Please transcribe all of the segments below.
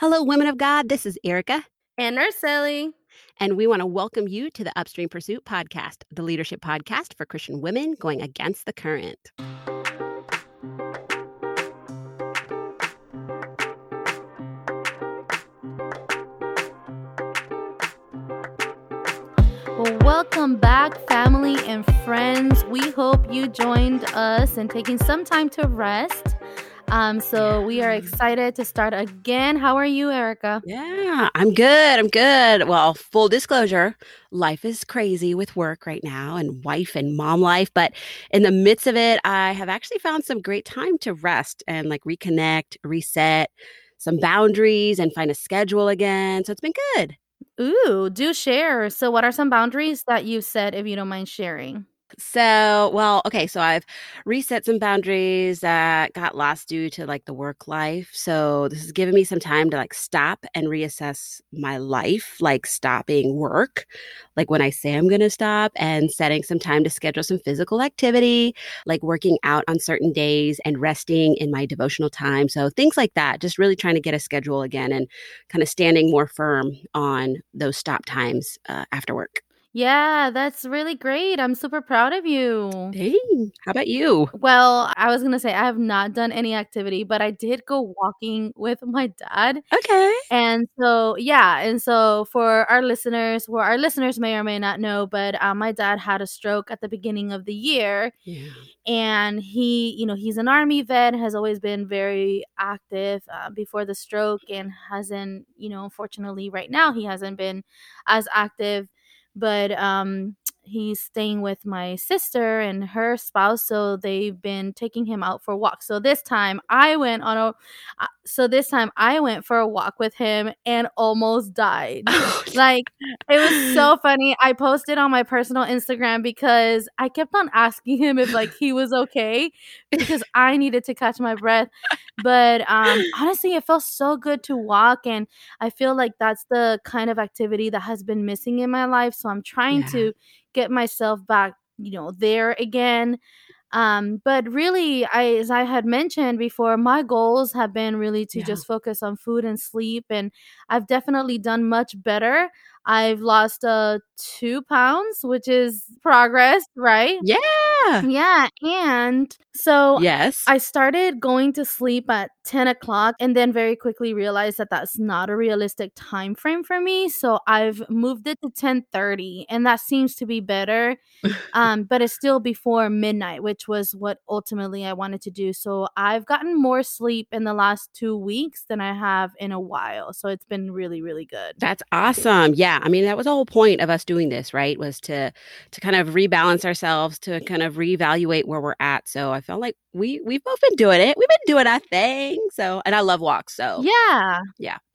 Hello, women of God. This is Erica and Urseli, and we want to welcome you to the Upstream Pursuit podcast, the leadership podcast for Christian women going against the current. Well, welcome back, family and friends. We hope you joined us in taking some time to rest. So we are excited to start again. How are you, Erica? Yeah, I'm good. Well, full disclosure, life is crazy with work right now and wife and mom life. But in the midst of it, I have actually found some great time to rest and like reconnect, reset some boundaries and find a schedule again. So it's been good. Ooh, do share. So what are some boundaries that you've set, if you don't mind sharing? So I've reset some boundaries that got lost due to like the work life. So this has given me some time to like stop and reassess my life, like stopping work, like when I say I'm going to stop, and setting some time to schedule some physical activity, like working out on certain days and resting in my devotional time. So things like that, just really trying to get a schedule again and kind of standing more firm on those stop times after work. Yeah, that's really great. I'm super proud of you. Hey, how about you? Well, I was going to say I have not done any activity, but I did go walking with my dad. Okay. And so for our listeners, well, our listeners may or may not know, but my dad had a stroke at the beginning of the year. Yeah. And he, he's an Army vet, has always been very active before the stroke, and hasn't, unfortunately right now he hasn't been as active. But he's staying with my sister and her spouse, so they've been taking him out for walks. So this time I went for a walk with him and almost died. Like, it was so funny. I posted on my personal Instagram because I kept on asking him if like he was okay, because I needed to catch my breath. But honestly, it felt so good to walk, and I feel like that's the kind of activity that has been missing in my life. So I'm trying to get myself back, there again. But really, as I had mentioned before, my goals have been really to just focus on food and sleep. And I've definitely done much better. I've lost 2 pounds, which is progress, right? Yeah. And so I started going to sleep at 10 o'clock and then very quickly realized that that's not a realistic time frame for me. So I've moved it to 10:30, and that seems to be better. But it's still before midnight, which was what ultimately I wanted to do. So I've gotten more sleep in the last 2 weeks than I have in a while. So it's been really, really good. That's awesome. Yeah. I mean, that was the whole point of us doing this, right? Was to kind of rebalance ourselves, to kind of reevaluate where we're at. So I felt like we've both been doing it. We've been doing our thing. So, and I love walks. So yeah,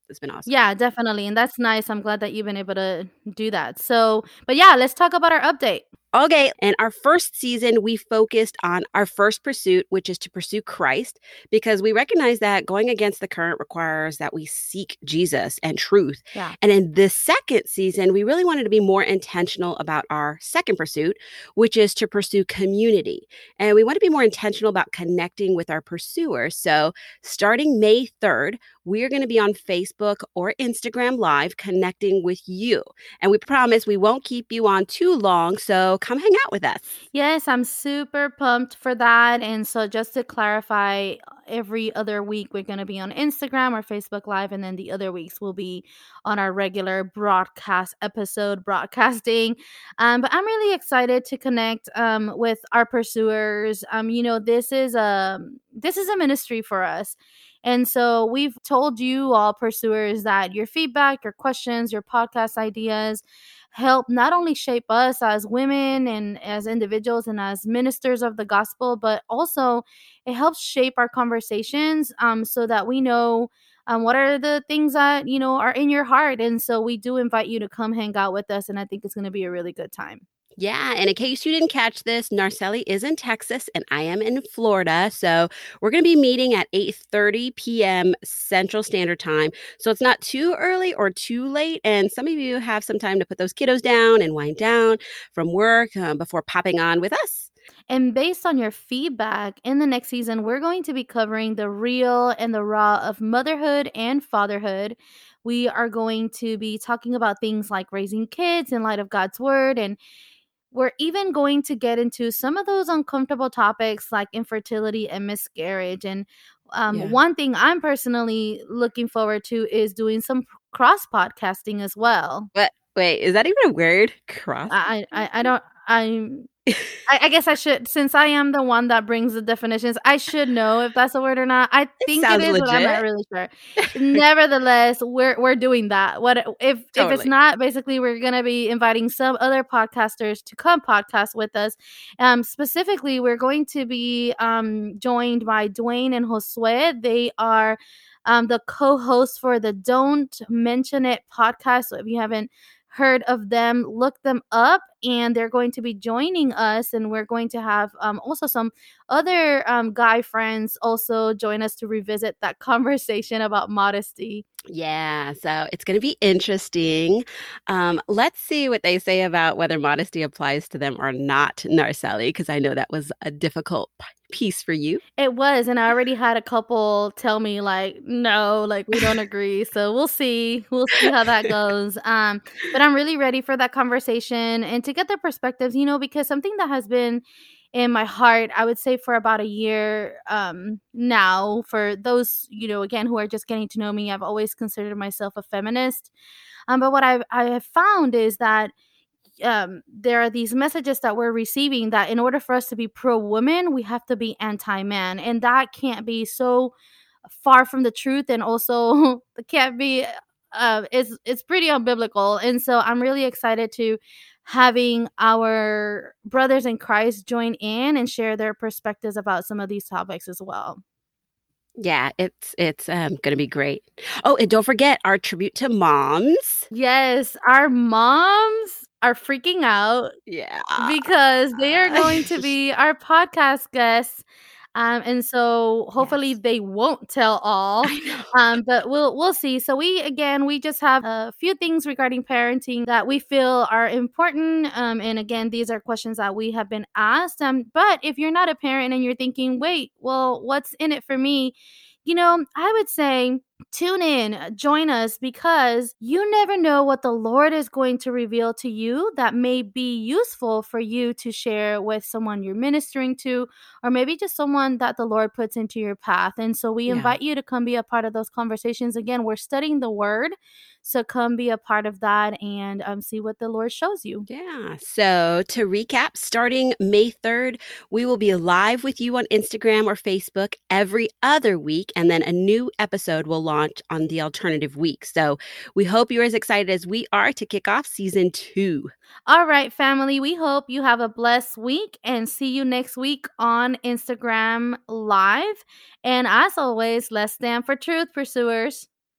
it's been awesome. Yeah, definitely. And that's nice. I'm glad that you've been able to do that. So, but yeah, let's talk about our update. Okay. In our first season, we focused on our first pursuit, which is to pursue Christ, because we recognize that going against the current requires that we seek Jesus and truth. Yeah. And in this second season, we really wanted to be more intentional about our second pursuit, which is to pursue community. And we want to be more intentional about connecting with our pursuers. So starting May 3rd, we're going to be on Facebook or Instagram Live connecting with you. And we promise we won't keep you on too long. So come hang out with us. Yes, I'm super pumped for that. And so just to clarify, every other week we're going to be on Instagram or Facebook Live. And then the other weeks will be on our regular broadcasting. But I'm really excited to connect with our pursuers. This is a ministry for us. And so we've told you all pursuers that your feedback, your questions, your podcast ideas help not only shape us as women and as individuals and as ministers of the gospel, but also it helps shape our conversations so that we know what are the things that, are in your heart. And so we do invite you to come hang out with us. And I think it's going to be a really good time. Yeah. And in case you didn't catch this, Narceli is in Texas and I am in Florida. So we're going to be meeting at 8:30 p.m. Central Standard Time. So it's not too early or too late. And some of you have some time to put those kiddos down and wind down from work before popping on with us. And based on your feedback, in the next season, we're going to be covering the real and the raw of motherhood and fatherhood. We are going to be talking about things like raising kids in light of God's word, and we're even going to get into some of those uncomfortable topics like infertility and miscarriage. And one thing I'm personally looking forward to is doing some cross-podcasting as well. But wait, is that even a word? Cross? I guess I should, since I am the one that brings the definitions, I should know if that's a word or not. I think it is, legit. But I'm not really sure. Nevertheless, we're doing that. If it's not, basically we're going to be inviting some other podcasters to come podcast with us. Specifically, we're going to be joined by Dwayne and Josue. They are the co-hosts for the Don't Mention It podcast. So if you haven't heard of them, look them up, and they're going to be joining us, and we're going to have also some other guy friends also join us to revisit that conversation about modesty. Yeah, so it's going to be interesting. Let's see what they say about whether modesty applies to them or not, Narcelli, because I know that was a difficult piece for you. It was, and I already had a couple tell me like, no, like we don't agree. So we'll see how that goes. But I'm really ready for that conversation and to get their perspectives, you know, because something that has been in my heart, I would say for about a year now, for those, you know, again, who are just getting to know me, I've always considered myself a feminist. But what I have found is that there are these messages that we're receiving that in order for us to be pro-woman, we have to be anti-man. And that can't be so far from the truth, and also can't be, it's pretty unbiblical. And so I'm really excited to having our brothers in Christ join in and share their perspectives about some of these topics as well. Yeah, it's going to be great. Oh, and don't forget our tribute to moms. Yes, our moms are freaking out. Yeah. Because they are going to be our podcast guests. And so hopefully they won't tell all, but we'll see. So we just have a few things regarding parenting that we feel are important. And again, these are questions that we have been asked. But if you're not a parent and you're thinking, wait, well, what's in it for me? You know, I would say tune in, join us, because you never know what the Lord is going to reveal to you that may be useful for you to share with someone you're ministering to, or maybe just someone that the Lord puts into your path. And so we invite you to come be a part of those conversations. Again, we're studying the word, so come be a part of that and see what the Lord shows you. Yeah. So to recap, starting May 3rd, we will be live with you on Instagram or Facebook every other week, and then a new episode will launch on the alternative week. So we hope you're as excited as we are to kick off season 2. All right, family. We hope you have a blessed week and see you next week on Instagram Live. And as always, let's stand for truth, pursuers.